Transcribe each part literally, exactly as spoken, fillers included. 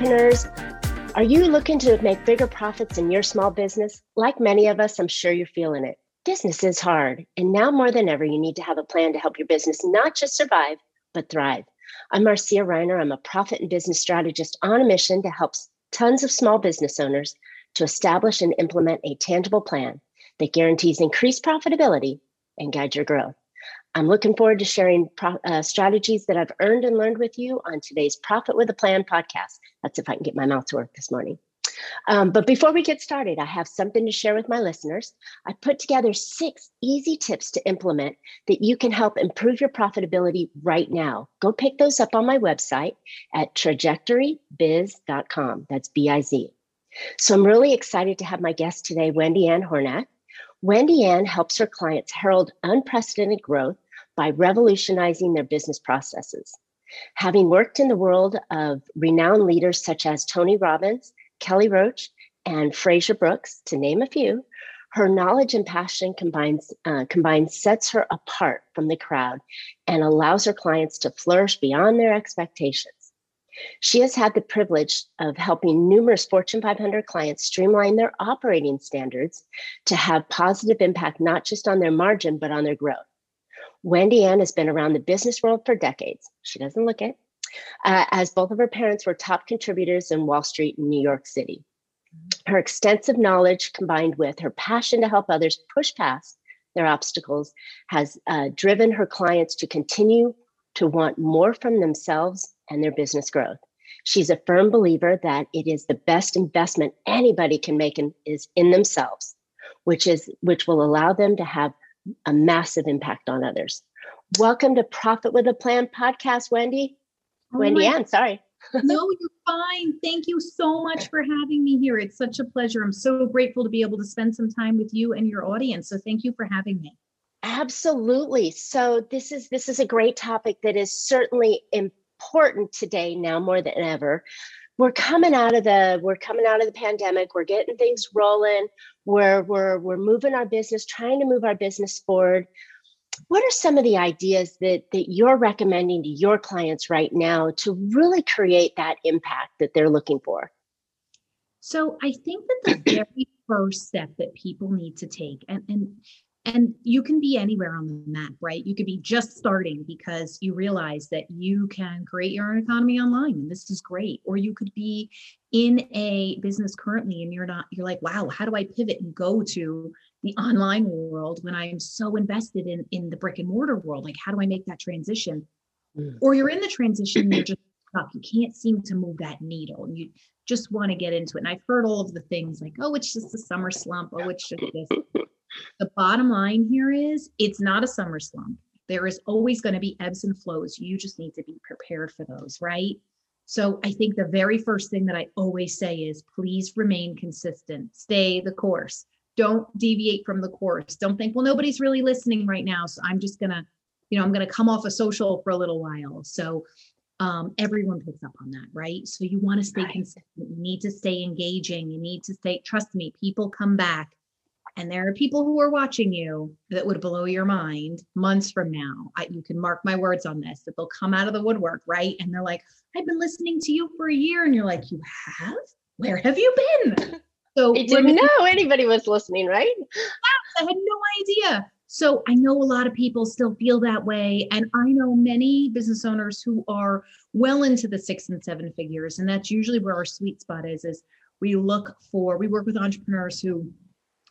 entrepreneurs, are you looking to make bigger profits in your small business? Like many of us, I'm sure you're feeling it. Business is hard, and now more than ever, you need to have a plan to help your business not just survive, but thrive. I'm Marcia Reiner. I'm a profit and business strategist on a mission to help tons of small business owners to establish and implement a tangible plan that guarantees increased profitability and guides your growth. I'm looking forward to sharing pro- uh, strategies that I've earned and learned with you on today's Profit with a Plan podcast. That's if I can get my mouth to work this morning. Um, but before we get started, I have something to share with my listeners. I put together six easy tips to implement that you can help improve your profitability right now. Go pick those up on my website at trajectory biz dot com. That's B I Z. So I'm really excited to have my guest today, Wendy Ann Hornack. Wendy Ann helps her clients herald unprecedented growth by revolutionizing their business processes. Having worked in the world of renowned leaders such as Tony Robbins, Kelly Roach, and Fraser Brooks, to name a few, her knowledge and passion combines, uh, combined sets her apart from the crowd and allows her clients to flourish beyond their expectations. She has had the privilege of helping numerous Fortune five hundred clients streamline their operating standards to have positive impact, not just on their margin, but on their growth. Wendy Ann has been around the business world for decades. She doesn't look it, uh, as both of her parents were top contributors in Wall Street in New York City. Her extensive knowledge combined with her passion to help others push past their obstacles has uh, driven her clients to continue to want more from themselves and their business growth. She's a firm believer that it is the best investment anybody can make in, is in themselves, which is which will allow them to have a massive impact on others. Welcome to Profit with a Plan podcast, Wendy. Oh Wendy Ann, sorry. No, you're fine. Thank you so much for having me here. It's such a pleasure. I'm so grateful to be able to spend some time with you and your audience. So thank you for having me. Absolutely. So this is this is a great topic that is certainly important. Important today now more than ever. We're coming out of the we're coming out of the pandemic. We're getting things rolling. We're we're we're moving our business, trying to move our business forward. What are some of the ideas that that you're recommending to your clients right now to really create that impact that they're looking for? So I think that the very first step that people need to take, and and And you can be anywhere on the map, right? You could be just starting because you realize that you can create your own economy online, and this is great. Or you could be in a business currently and you're not, you're like, wow, how do I pivot and go to the online world when I'm so invested in, in the brick and mortar world? Like, how do I make that transition? Mm. Or you're in the transition and you're just stuck. You can't seem to move that needle and you just want to get into it. And I've heard all of the things like, oh, it's just a summer slump. Oh, it's just this. The bottom line here is it's not a summer slump. There is always going to be ebbs and flows. You just need to be prepared for those, right? So I think the very first thing that I always say is please remain consistent. Stay the course. Don't deviate from the course. Don't think, well, nobody's really listening right now, so I'm just going to, you know, I'm going to come off of social for a little while. So um, everyone picks up on that, right? So you want to stay right. consistent. You need to stay engaging. You need to stay, trust me, people come back. And there are people who are watching you that would blow your mind months from now. I, you can mark my words on this, that they'll come out of the woodwork, right? And they're like, I've been listening to you for a year. And you're like, you have? Where have you been? So I didn't know anybody was listening, right? I had no idea. So I know a lot of people still feel that way. And I know many business owners who are well into the six and seven figures. And that's usually where our sweet spot is, is we look for, we work with entrepreneurs who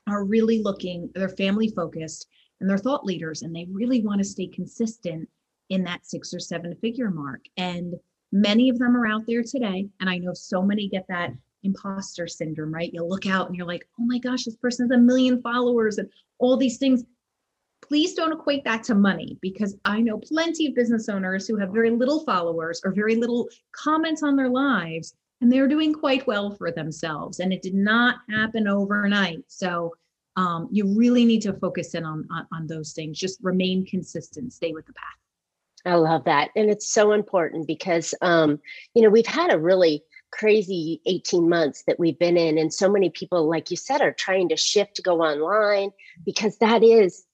are really looking, they're family focused and they're thought leaders, and they really want to stay consistent in that six or seven figure mark. And many of them are out there today. And I know so many get that imposter syndrome, right? You look out and you're like, oh my gosh, this person has a million followers and all these things. Please don't equate that to money, because I know plenty of business owners who have very little followers or very little comments on their lives, and they're doing quite well for themselves. And it did not happen overnight. So um, you really need to focus in on, on, on those things. Just remain consistent, stay with the path. I love that. And it's so important because, um, you know, we've had a really crazy eighteen months that we've been in. And so many people, like you said, are trying to shift to go online because that is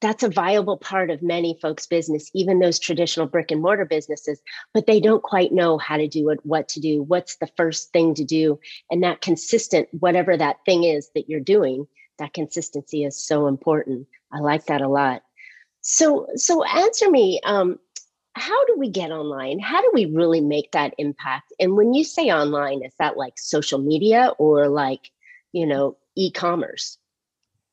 that's a viable part of many folks' business, even those traditional brick and mortar businesses, but they don't quite know how to do it, what to do, what's the first thing to do. And that consistent, whatever that thing is that you're doing, that consistency is so important. I like that a lot. So, so answer me, um, how do we get online? How do we really make that impact? And when you say online, is that like social media or like, you know, e-commerce?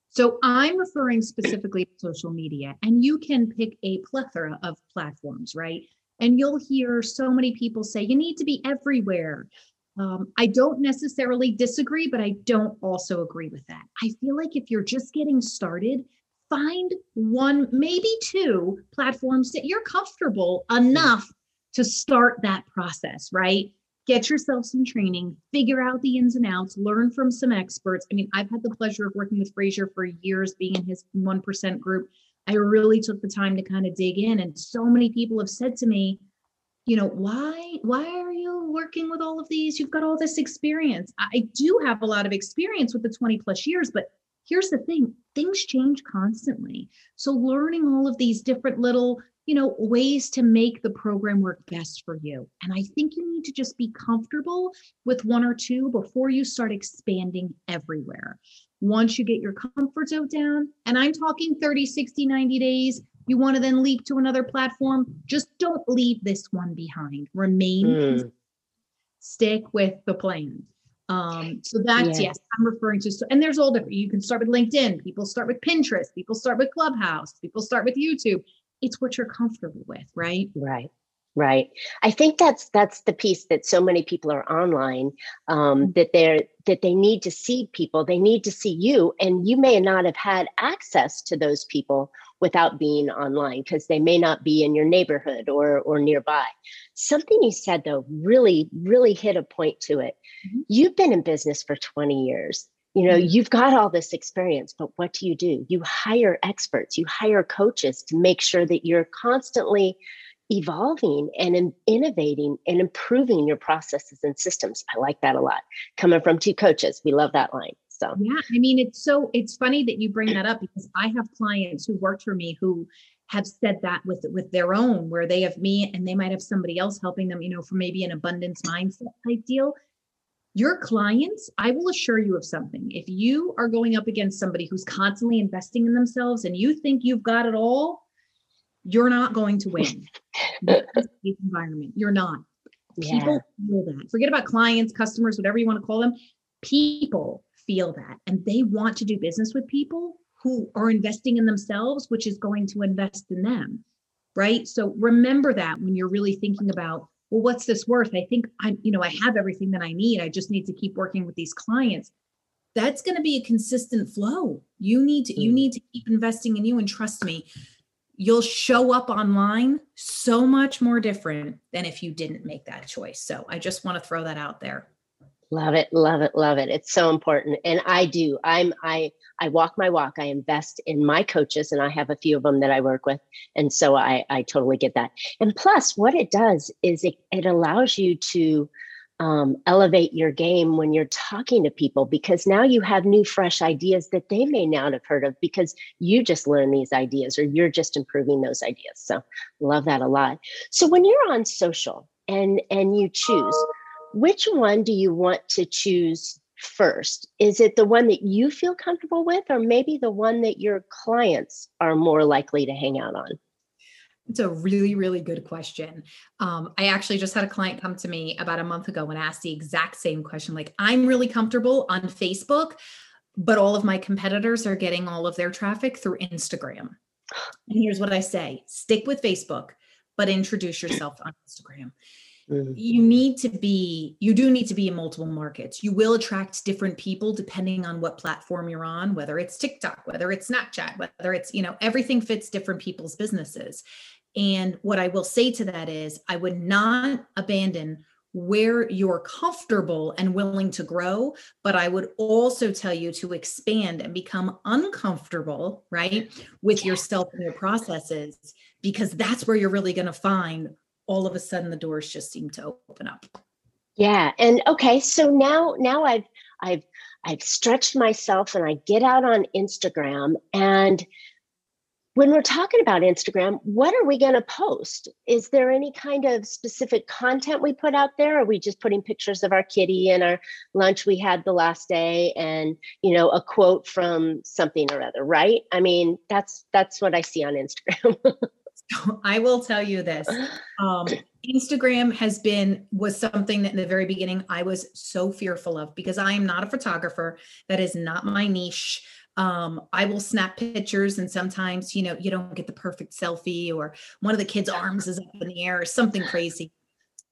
So I'm referring specifically to social media, and you can pick a plethora of platforms, right? And you'll hear so many people say, you need to be everywhere. Um, I don't necessarily disagree, but I don't also agree with that. I feel like if you're just getting started, find one, maybe two platforms that you're comfortable enough to start that process, right? Get yourself some training, figure out the ins and outs, learn from some experts. I mean, I've had the pleasure of working with Fraser for years, being in his one percent group. I really took the time to kind of dig in. And so many people have said to me, you know, why, why are you working with all of these? You've got all this experience. I do have a lot of experience with the twenty plus years, but here's the thing, things change constantly. So learning all of these different little, you know, ways to make the program work best for you. And I think you need to just be comfortable with one or two before you start expanding everywhere. Once you get your comfort zone down, and I'm talking thirty, sixty, ninety days, you want to then leap to another platform. Just don't leave this one behind. Remain, mm. stick with the plan. Um, so that's, yeah. yes, I'm referring to, and there's all different, you can start with LinkedIn, people start with Pinterest, people start with Clubhouse, people start with YouTube. It's what you're comfortable with, right? Right, right. I think that's that's the piece that so many people are online, um, mm-hmm. that they're that they need to see people, they need to see you, and you may not have had access to those people without being online because they may not be in your neighborhood or or nearby. Something you said though really, really hit a point to it. Mm-hmm. You've been in business for twenty years. You know, you've got all this experience, but what do you do? You hire experts, you hire coaches to make sure that you're constantly evolving and in- innovating and improving your processes and systems. I like that a lot. Coming from two coaches, we love that line. So yeah, I mean, it's so it's funny that you bring that up because I have clients who worked for me who have said that with, with their own, where they have me and they might have somebody else helping them, you know, for maybe an abundance mindset type deal. Your clients, I will assure you of something. If you are going up against somebody who's constantly investing in themselves and you think you've got it all, you're not going to win. That's the environment. You're not. Yeah. People feel that. Forget about clients, customers, whatever you want to call them. People feel that. And they want to do business with people who are investing in themselves, which is going to invest in them, right? So remember that when you're really thinking about, well, what's this worth? I think I, you know, I have everything that I need. I just need to keep working with these clients. That's going to be a consistent flow. You need to, mm. you need to keep investing in you. And trust me, you'll show up online so much more different than if you didn't make that choice. So I just want to throw that out there. Love it. Love it. Love it. It's so important. And I do, I'm, I, I walk my walk. I invest in my coaches and I have a few of them that I work with. And so I, I totally get that. And plus what it does is it, it allows you to um, elevate your game when you're talking to people, because now you have new, fresh ideas that they may not have heard of because you just learned these ideas or you're just improving those ideas. So love that a lot. So when you're on social and, and you choose, which one do you want to choose first? Is it the one that you feel comfortable with, or maybe the one that your clients are more likely to hang out on? It's a really, really good question. Um, I actually just had a client come to me about a month ago and asked the exact same question. Like, I'm really comfortable on Facebook, but all of my competitors are getting all of their traffic through Instagram. And here's what I say, stick with Facebook, but introduce yourself on Instagram. You need to be, you do need to be in multiple markets. You will attract different people depending on what platform you're on, whether it's TikTok, whether it's Snapchat, whether it's, you know, everything fits different people's businesses. And what I will say to that is I would not abandon where you're comfortable and willing to grow, but I would also tell you to expand and become uncomfortable, right, with yourself and your processes, because that's where you're really going to find all of a sudden the doors just seem to open up. Yeah. And okay. So now, now I've, I've, I've stretched myself and I get out on Instagram and when we're talking about Instagram, what are we going to post? Is there any kind of specific content we put out there? Are we just putting pictures of our kitty and our lunch we had the last day and, you know, a quote from something or other, right? I mean, that's, that's what I see on Instagram. So I will tell you this. Um, Instagram has been, was something that in the very beginning, I was so fearful of because I am not a photographer. That is not my niche. Um, I will snap pictures and sometimes, you know, you don't get the perfect selfie or one of the kids' arms is up in the air or something crazy.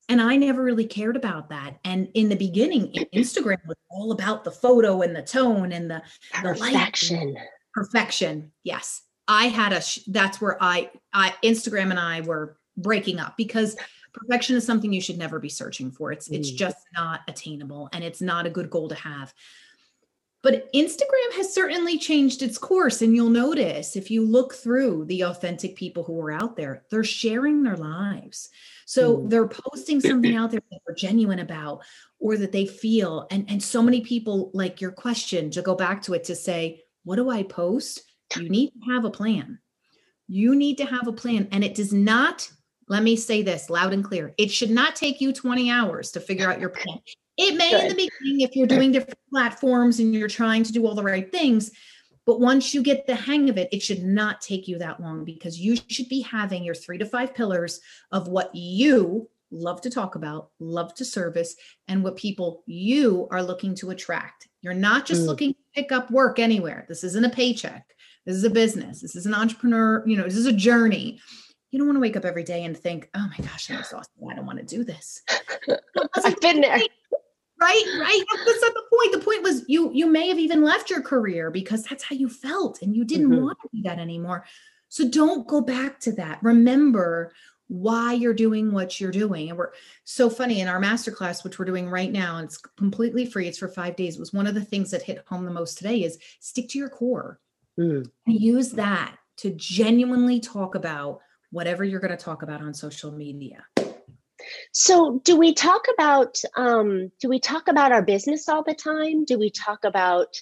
And I never really cared about that. And in the beginning, Instagram was all about the photo and the tone and the perfection. The perfection. Yes. I had a, sh- that's where I, I, Instagram and I were breaking up because perfection is something you should never be searching for. It's, mm. it's just not attainable and it's not a good goal to have. But Instagram has certainly changed its course. And you'll notice if you look through the authentic people who are out there, they're sharing their lives. So mm. they're posting something out there that they're genuine about or that they feel. And, and so many people, like your question, to go back to it, to say, what do I post? You need to have a plan. You need to have a plan. And it does not, let me say this loud and clear, it should not take you twenty hours to figure out your plan. It may Good. In the beginning, if you're doing different platforms and you're trying to do all the right things, but once you get the hang of it, it should not take you that long because you should be having your three to five pillars of what you love to talk about, love to service, and what people you are looking to attract. You're not just mm. looking to pick up work anywhere. This isn't a paycheck. This is a business. This is an entrepreneur. You know, this is a journey. You don't want to wake up every day and think, oh my gosh, I'm exhausted. I don't want to do this. I've been there. Right, right. That's not the point. The point was you you may have even left your career because that's how you felt and you didn't mm-hmm. want to do that anymore. So don't go back to that. Remember why you're doing what you're doing. And we're so funny in our masterclass, which we're doing right now, and it's completely free. It's for five days. It was one of the things that hit home the most today is stick to your core. Mm. And use that to genuinely talk about whatever you're going to talk about on social media. So do we talk about, um, do we talk about our business all the time? Do we talk about,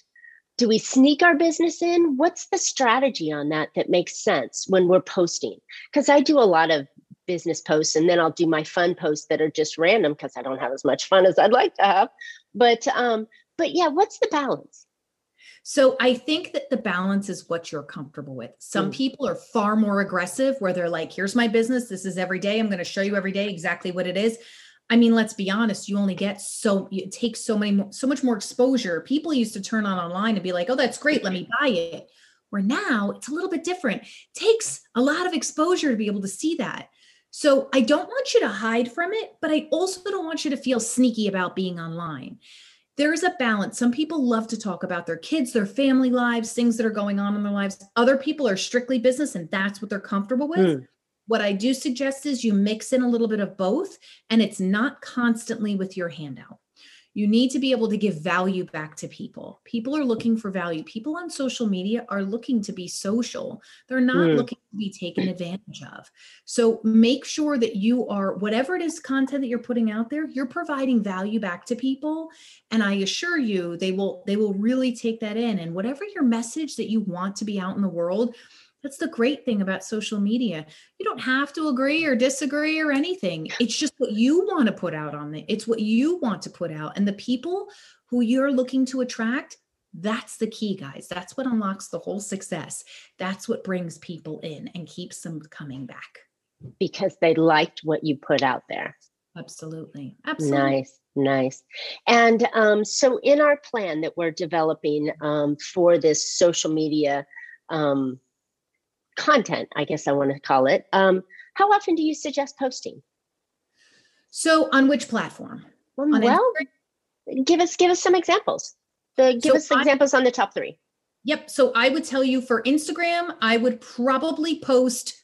do we sneak our business in? What's the strategy on that that makes sense when we're posting? Because I do a lot of business posts and then I'll do my fun posts that are just random because I don't have as much fun as I'd like to have. But, um, but yeah, what's the balance? So I think that the balance is what you're comfortable with. Some mm. people are far more aggressive where they're like, here's my business. This is every day. I'm going to show you every day exactly what it is. I mean, let's be honest. You only get so, it takes so many, more, so much more exposure. People used to turn on online and be like, oh, that's great. Let me buy it. Where now it's a little bit different. It takes a lot of exposure to be able to see that. So I don't want you to hide from it, but I also don't want you to feel sneaky about being online. There is a balance. Some people love to talk about their kids, their family lives, things that are going on in their lives. Other people are strictly business and that's what they're comfortable with. Mm. What I do suggest is you mix in a little bit of both and it's not constantly with your hand out. You need to be able to give value back to people. People are looking for value. People on social media are looking to be social. They're not mm. looking to be taken advantage of. So make sure that you are, whatever it is content that you're putting out there, you're providing value back to people. And I assure you, they will, they will really take that in. And whatever your message that you want to be out in the world, that's the great thing about social media. You don't have to agree or disagree or anything. It's just what you want to put out on it. It's what you want to put out. And the people who you're looking to attract, that's the key, guys. That's what unlocks the whole success. That's what brings people in and keeps them coming back. Because they liked what you put out there. Absolutely. Absolutely. Nice. Nice. And um, so in our plan that we're developing um, for this social media um content, I guess I want to call it. Um, how often do you suggest posting? So on which platform? Well, well give us, give us some examples. The, give so us I, examples on the top three. Yep. So I would tell you for Instagram, I would probably post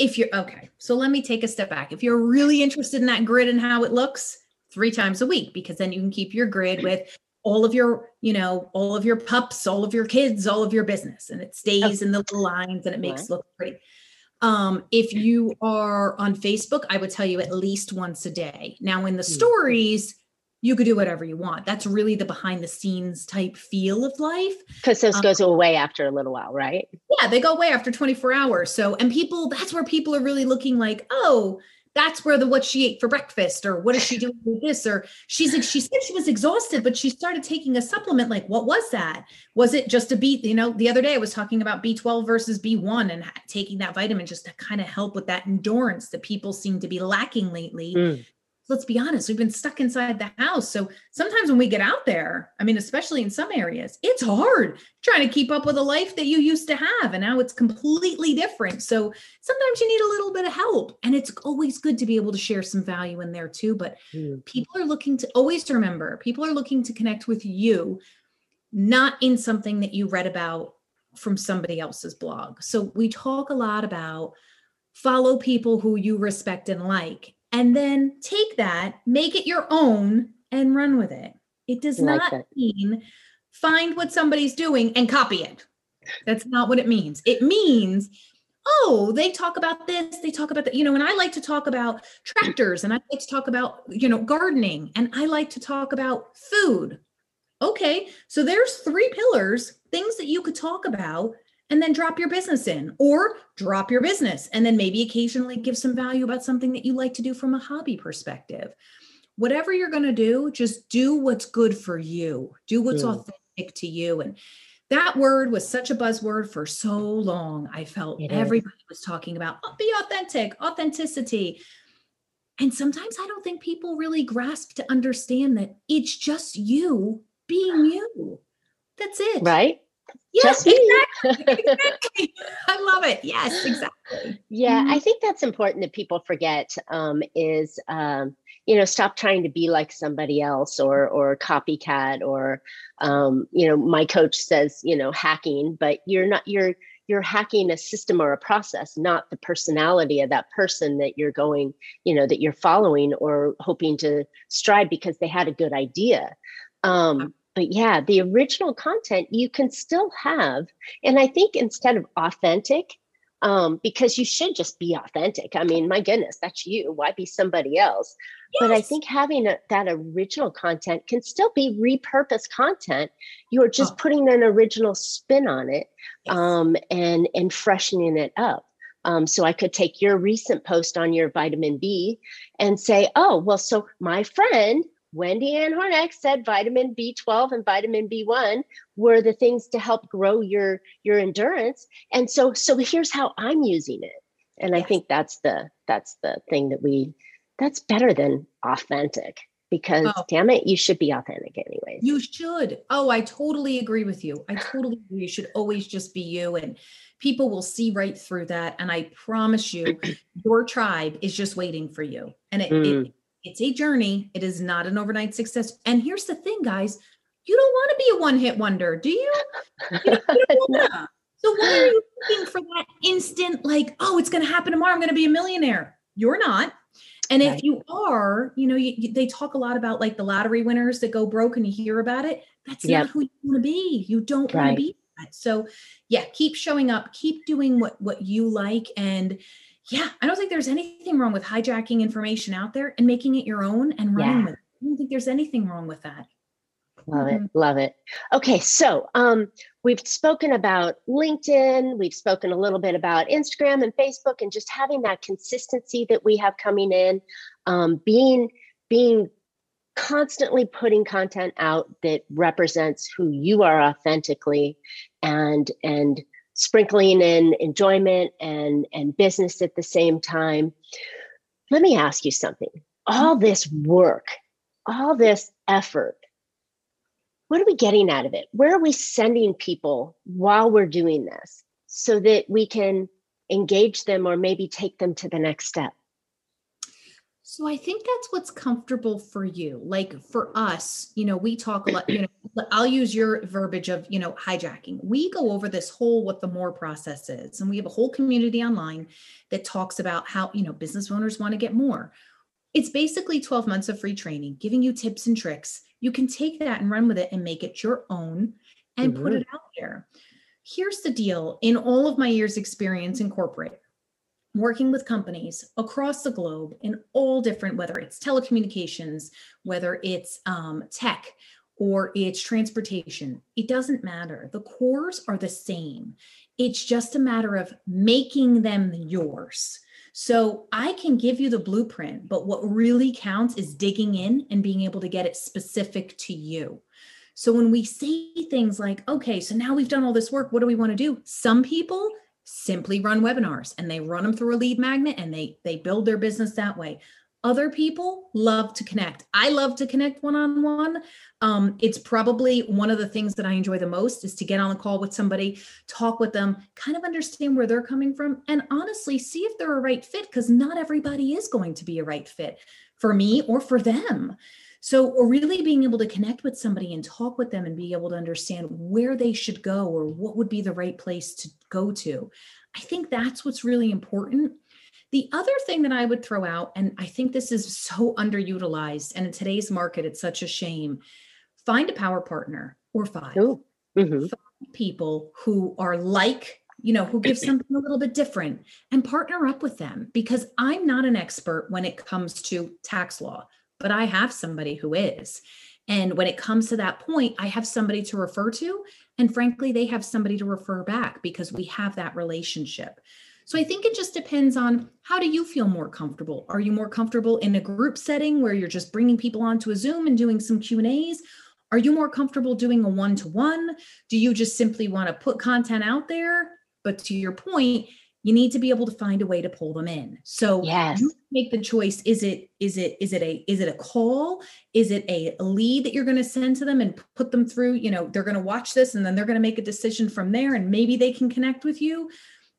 if you're, okay. So let me take a step back. If you're really interested in that grid and how it looks, three times a week, because then you can keep your grid with all of your, you know, all of your pups, all of your kids, all of your business, and it stays okay. in the little lines and it makes yeah. look pretty. Um, if you are on Facebook, I would tell you at least once a day. Now in the mm. stories, you could do whatever you want. That's really the behind the scenes type feel of life. Because this um, goes away after a little while, right? Yeah, they go away after twenty-four hours. So, and people, that's where people are really looking like, oh, that's where the what she ate for breakfast, or what is she doing with this? Or she's like, she said she was exhausted, but she started taking a supplement. Like, what was that? Was it just a B? You know, the other day I was talking about B twelve versus B one and taking that vitamin just to kind of help with that endurance that people seem to be lacking lately. Mm. Let's be honest, we've been stuck inside the house. So sometimes when we get out there, I mean, especially in some areas, it's hard trying to keep up with a life that you used to have. And now it's completely different. So sometimes you need a little bit of help. And it's always good to be able to share some value in there too. But mm. people are looking to always remember, people are looking to connect with you, not in something that you read about from somebody else's blog. So we talk a lot about follow people who you respect and like. And then take that, make it your own, and run with it. It does like not it. mean find what somebody's doing and copy it. That's not what it means. It means, oh, they talk about this, they talk about that. You know, and I like to talk about tractors, and I like to talk about, you know, gardening, and I like to talk about food. Okay, so there's three pillars, things that you could talk about, and then drop your business in, or drop your business and then maybe occasionally give some value about something that you like to do from a hobby perspective. Whatever you're going to do, just do what's good for you. Do what's mm. authentic to you. And that word was such a buzzword for so long. I felt it everybody is. was talking about oh, be authentic, authenticity. And sometimes I don't think people really grasp to understand that it's just you being you. That's it. Right? Yes, exactly. exactly. I love it. Yes, exactly. Yeah, mm-hmm. I think that's important that people forget um, is, um, you know, stop trying to be like somebody else or or copycat or, um, you know, my coach says, you know, hacking, but you're not, you're, you're hacking a system or a process, not the personality of that person that you're going, you know, that you're following or hoping to strive because they had a good idea. Um wow. But yeah, the original content you can still have. And I think instead of authentic, um, because you should just be authentic. I mean, my goodness, that's you. Why be somebody else? Yes. But I think having a, that original content can still be repurposed content. You are just oh. putting an original spin on it, yes. um, and, and freshening it up. Um, so I could take your recent post on your vitamin B and say, oh, well, so my friend Wendy Ann Hornack said vitamin B twelve and vitamin B one were the things to help grow your, your endurance. And so, so here's how I'm using it. And yes. I think that's the, that's the thing that we, that's better than authentic because oh. damn it, you should be authentic anyways. You should. Oh, I totally agree with you. I totally agree. You should always just be you, and people will see right through that. And I promise you, your tribe is just waiting for you. And it, mm. it It's a journey. It is not an overnight success. And here's the thing, guys, you don't want to be a one-hit wonder, do you? you, don't, you don't wanna. So why are you looking for that instant, like, oh, it's going to happen tomorrow, I'm going to be a millionaire? You're not. And right. if you are, you know, you, you, they talk a lot about like the lottery winners that go broke and you hear about it. That's yep. not who you want to be. You don't right. want to be that. So yeah, keep showing up, keep doing what, what you like. And yeah, I don't think there's anything wrong with hijacking information out there and making it your own and running yeah. with it. I don't think there's anything wrong with that. Love mm-hmm. it. Love it. Okay. So um, we've spoken about LinkedIn. We've spoken a little bit about Instagram and Facebook and just having that consistency that we have coming in, um, being, being constantly putting content out that represents who you are authentically, and, and sprinkling in enjoyment and, and business at the same time. Let me ask you something. All this work, all this effort, what are we getting out of it? Where are we sending people while we're doing this so that we can engage them or maybe take them to the next step? So I think that's what's comfortable for you. Like for us, you know, we talk a lot, you know, I'll use your verbiage of, you know, hijacking. We go over this whole, what the more process is. And we have a whole community online that talks about how, you know, business owners want to get more. It's basically twelve months of free training, giving you tips and tricks. You can take that and run with it and make it your own and mm-hmm. put it out there. Here's the deal. In all of my years' experience in corporate, working with companies across the globe in all different, whether it's telecommunications, whether it's um, tech, or it's transportation. It doesn't matter. The cores are the same. It's just a matter of making them yours. So I can give you the blueprint, but what really counts is digging in and being able to get it specific to you. So when we say things like, okay, so now we've done all this work, what do we want to do? Some people simply run webinars and they run them through a lead magnet and they, they build their business that way. Other people love to connect. I love to connect one-on-one. Um, it's probably one of the things that I enjoy the most is to get on a call with somebody, talk with them, kind of understand where they're coming from, and honestly see if they're a right fit, because not everybody is going to be a right fit for me or for them. So really being able to connect with somebody and talk with them and be able to understand where they should go or what would be the right place to go to. I think that's what's really important. The other thing that I would throw out, and I think this is so underutilized, and in today's market, it's such a shame, find a power partner or five, mm-hmm. five people who are like, you know, who give something a little bit different, and partner up with them, because I'm not an expert when it comes to tax law, but I have somebody who is. And when it comes to that point, I have somebody to refer to, and frankly, they have somebody to refer back because we have that relationship. So I think it just depends on how do you feel more comfortable? Are you more comfortable in a group setting where you're just bringing people onto a Zoom and doing some Q and A's? Are you more comfortable doing a one-to-one? Do you just simply want to put content out there? But to your point, you need to be able to find a way to pull them in. So yes. You make the choice. Is it, is it, is it a, is it a call? Is it a lead that you're going to send to them and put them through, you know, they're going to watch this and then they're going to make a decision from there and maybe they can connect with you.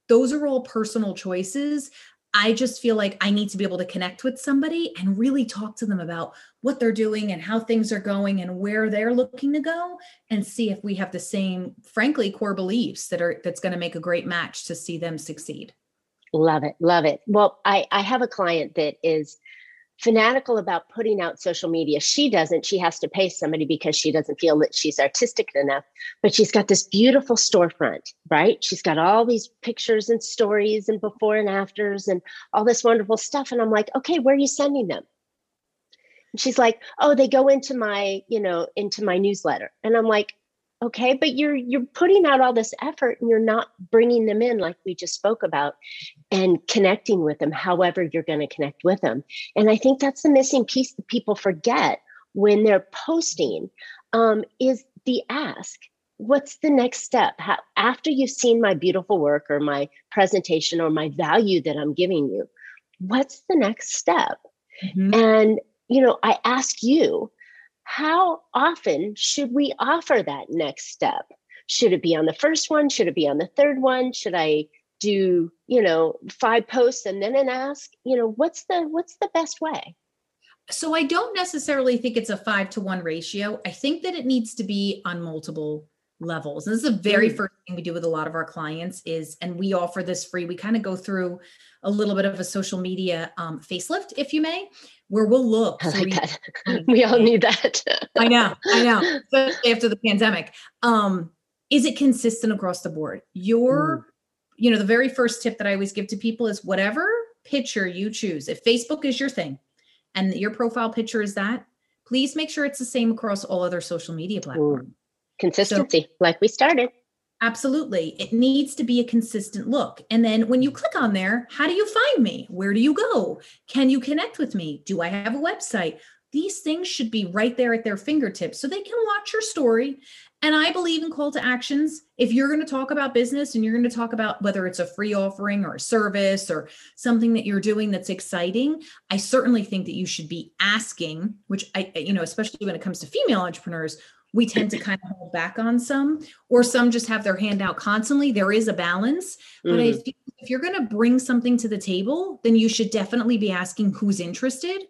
Those are all personal choices. I just feel like I need to be able to connect with somebody and really talk to them about what they're doing and how things are going and where they're looking to go, and see if we have the same, frankly, core beliefs that are, that's going to make a great match to see them succeed. Love it. Love it. Well, I, I have a client that is fanatical about putting out social media. She doesn't, she has to pay somebody because she doesn't feel that she's artistic enough, but she's got this beautiful storefront, right? She's got all these pictures and stories and before and afters and all this wonderful stuff. And I'm like, okay, where are you sending them? And she's like, oh, they go into my, you know, into my newsletter. And I'm like, okay, but you're, you're putting out all this effort and you're not bringing them in like we just spoke about and connecting with them, however you're going to connect with them. And I think that's the missing piece that people forget when they're posting um, is the ask. What's the next step? How, after you've seen my beautiful work or my presentation or my value that I'm giving you, what's the next step? Mm-hmm. And, you know, I ask you, how often should we offer that next step? Should it be on the first one? Should it be on the third one? Should I do, you know, five posts and then an ask? You know, what's the what's the best way? So I don't necessarily think it's a five to one ratio. I think that it needs to be on multiple levels. And this is the very mm. first thing we do with a lot of our clients is, and we offer this free, we kind of go through a little bit of a social media um, facelift, if you may, where we'll look. I like that. We all need that. I know, I know. Especially after the pandemic. Um, is it consistent across the board? Your, mm. you know, the very first tip that I always give to people is whatever picture you choose, if Facebook is your thing and your profile picture is that, please make sure it's the same across all other social media platforms. Mm. Consistency, so, like we started. Absolutely. It needs to be a consistent look. And then when you click on there, how do you find me? Where do you go? Can you connect with me? Do I have a website? These things should be right there at their fingertips so they can watch your story. And I believe in call to actions. If you're going to talk about business and you're going to talk about whether it's a free offering or a service or something that you're doing that's exciting, I certainly think that you should be asking, which I, you know, especially when it comes to female entrepreneurs, we tend to kind of hold back on some, or some just have their hand out constantly. There is a balance, but mm-hmm. if, if you're going to bring something to the table, then you should definitely be asking who's interested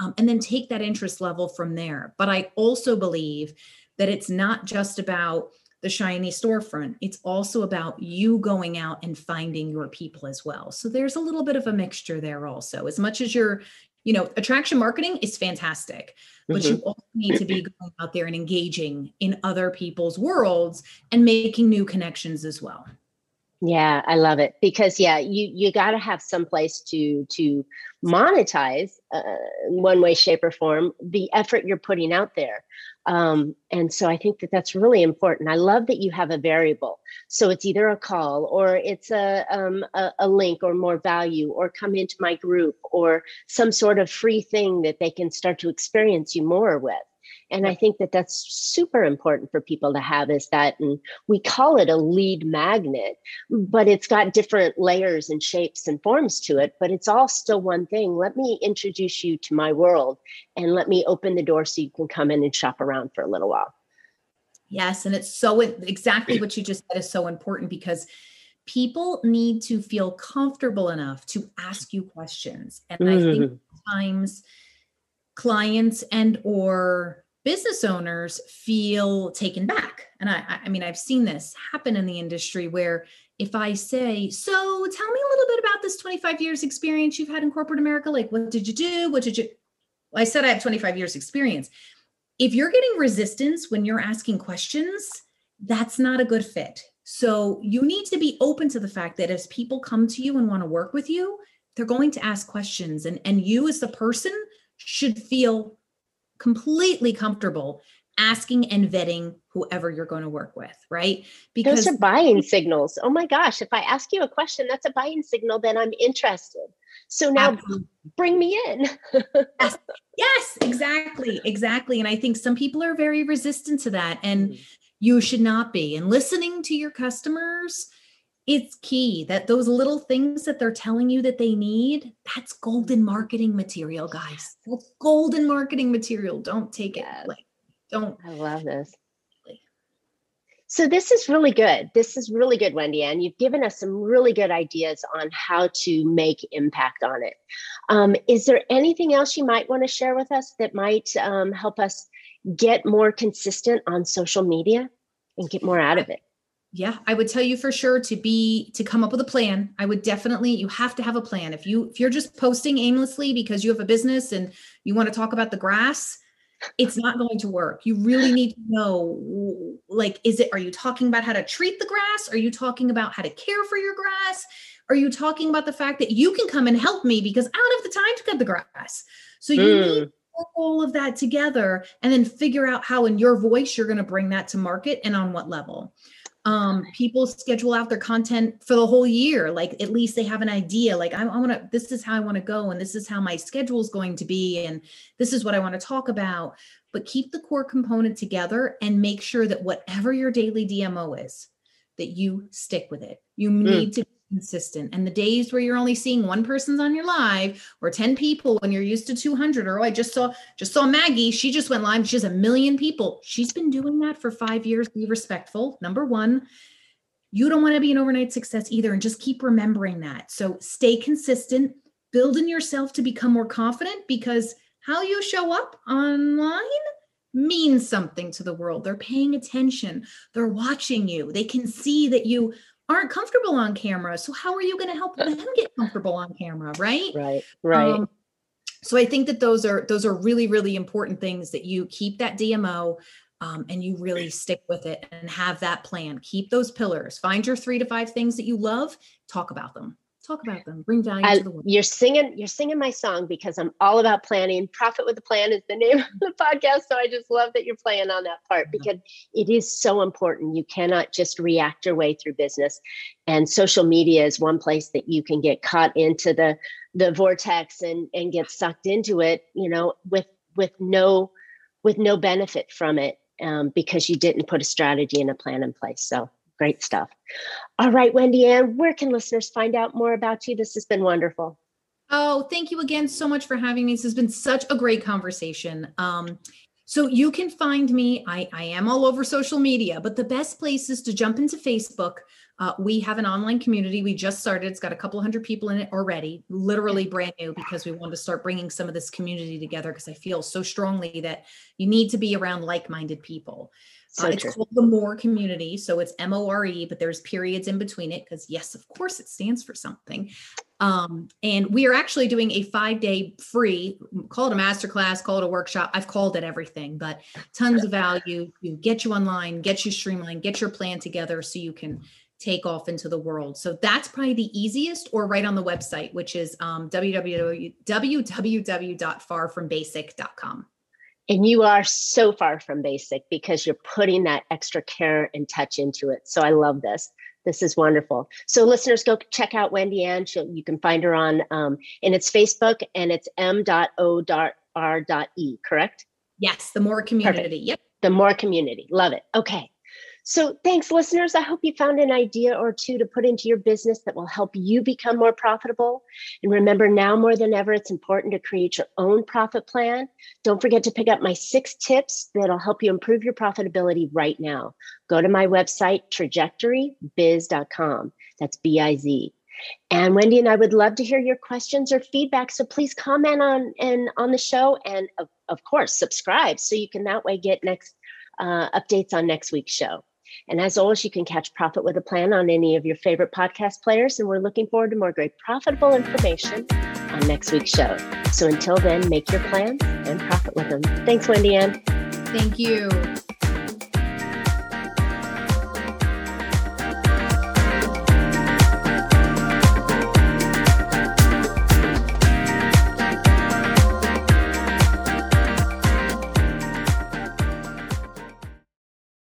um, and then take that interest level from there. But I also believe that it's not just about the shiny storefront. It's also about you going out and finding your people as well. So there's a little bit of a mixture there also, as much as you're You know, attraction marketing is fantastic, but mm-hmm. you also need to be going out there and engaging in other people's worlds and making new connections as well. Yeah, I love it because, yeah, you, you got to have some place to to monetize uh, in one way, shape or form the effort you're putting out there. Um, and so I think that that's really important. I love that you have a variable. So it's either a call or it's a, um, a, a link or more value or come into my group or some sort of free thing that they can start to experience you more with. And I think that that's super important for people to have is that, and we call it a lead magnet, but it's got different layers and shapes and forms to it, but it's all still one thing. Let me introduce you to my world and let me open the door so you can come in and shop around for a little while. Yes. And it's so exactly what you just said is so important because people need to feel comfortable enough to ask you questions. And mm-hmm. I think sometimes clients and or business owners feel taken back. And I, I mean, I've seen this happen in the industry where if I say, so tell me a little bit about this twenty-five years experience you've had in corporate America. Like, what did you do? What did you, well, I said, I have twenty-five years experience. If you're getting resistance when you're asking questions, that's not a good fit. So you need to be open to the fact that as people come to you and want to work with you, they're going to ask questions. And, and you as the person should feel completely comfortable asking and vetting whoever you're going to work with, right? Because those are buying signals. Oh my gosh, if I ask you a question, that's a buying signal that I'm interested. So now absolutely. Bring me in. Yes. Yes, exactly. Exactly. And I think some people are very resistant to that and mm-hmm. you should not be. And listening to your customers, it's key that those little things that they're telling you that they need, that's golden marketing material, guys. That's golden marketing material. Don't take it. Like, don't. I love this. So this is really good. This is really good, Wendy Ann. You've given us some really good ideas on how to make impact on it. Um, is there anything else you might want to share with us that might um, help us get more consistent on social media and get more out of it? Yeah, I would tell you for sure to be, to come up with a plan. I would definitely, you have to have a plan. If you, if you're just posting aimlessly because you have a business and you want to talk about the grass, it's not going to work. You really need to know, like, is it, are you talking about how to treat the grass? Are you talking about how to care for your grass? Are you talking about the fact that you can come and help me because I don't have the time to cut the grass? So you mm. need to work all of that together and then figure out how in your voice, you're going to bring that to market and on what level. Um, people schedule out their content for the whole year. Like at least they have an idea. Like I, I want to, this is how I want to go. And this is how my schedule is going to be. And this is what I want to talk about, but keep the core component together and make sure that whatever your daily D M O is, that you stick with it. You mm. need to be consistent. And the days where you're only seeing one person's on your live or ten people when you're used to two hundred, or, oh, I just saw, just saw Maggie. She just went live. She has a million people. She's been doing that for five years. Be respectful. Number one, you don't want to be an overnight success either. And just keep remembering that. So stay consistent, building yourself to become more confident because how you show up online means something to the world. They're paying attention. They're watching you. They can see that you aren't comfortable on camera. So how are you going to help them get comfortable on camera? Right. Right. Right. Um, so I think that those are, those are really, really important things that you keep that D M O um, and you really stick with it and have that plan. Keep those pillars, find your three to five things that you love, talk about them. Talk about them. Bring value I, to the world. You're singing, you're singing my song because I'm all about planning. Profit with a Plan is the name of the podcast. So I just love that you're playing on that part because it is so important. You cannot just react your way through business. And social media is one place that you can get caught into the, the vortex and, and get sucked into it, you know, with, with no, with no benefit from it um, because you didn't put a strategy and a plan in place. So great stuff. All right, Wendy Ann, where can listeners find out more about you? This has been wonderful. Oh, thank you again so much for having me. This has been such a great conversation. Um, so you can find me. I, I am all over social media, but the best place is to jump into Facebook. Uh, we have an online community we just started. It's got a couple hundred people in it already, literally brand new, because we wanted to start bringing some of this community together because I feel so strongly that you need to be around like-minded people. So uh, it's called the More Community. So it's M O R E, but there's periods in between it because yes, of course it stands for something. Um, and we are actually doing a five day free, call it a masterclass, call it a workshop. I've called it everything, but tons of value to get you online, get you streamlined, get your plan together so you can take off into the world. So that's probably the easiest, or right on the website, which is um, w w w dot far from basic dot com. And you are so far from basic because you're putting that extra care and touch into it. So I love this. This is wonderful. So listeners, go check out Wendy Ann. She'll, you can find her on, um, and it's Facebook, and it's m dot o dot r dot e, correct? Yes, the More Community. Perfect. Yep. The More Community. Love it. Okay. So thanks, listeners. I hope you found an idea or two to put into your business that will help you become more profitable. And remember, now more than ever, it's important to create your own profit plan. Don't forget to pick up my six tips that'll help you improve your profitability right now. Go to my website, trajectory biz dot com. That's B I Z. And Wendy and I would love to hear your questions or feedback. So please comment on and on the show, and of, of course, subscribe so you can that way get next uh, updates on next week's show. And as always, you can catch Profit with a Plan on any of your favorite podcast players. And we're looking forward to more great profitable information on next week's show. So until then, make your plans and profit with them. Thanks, Wendy Ann. Thank you.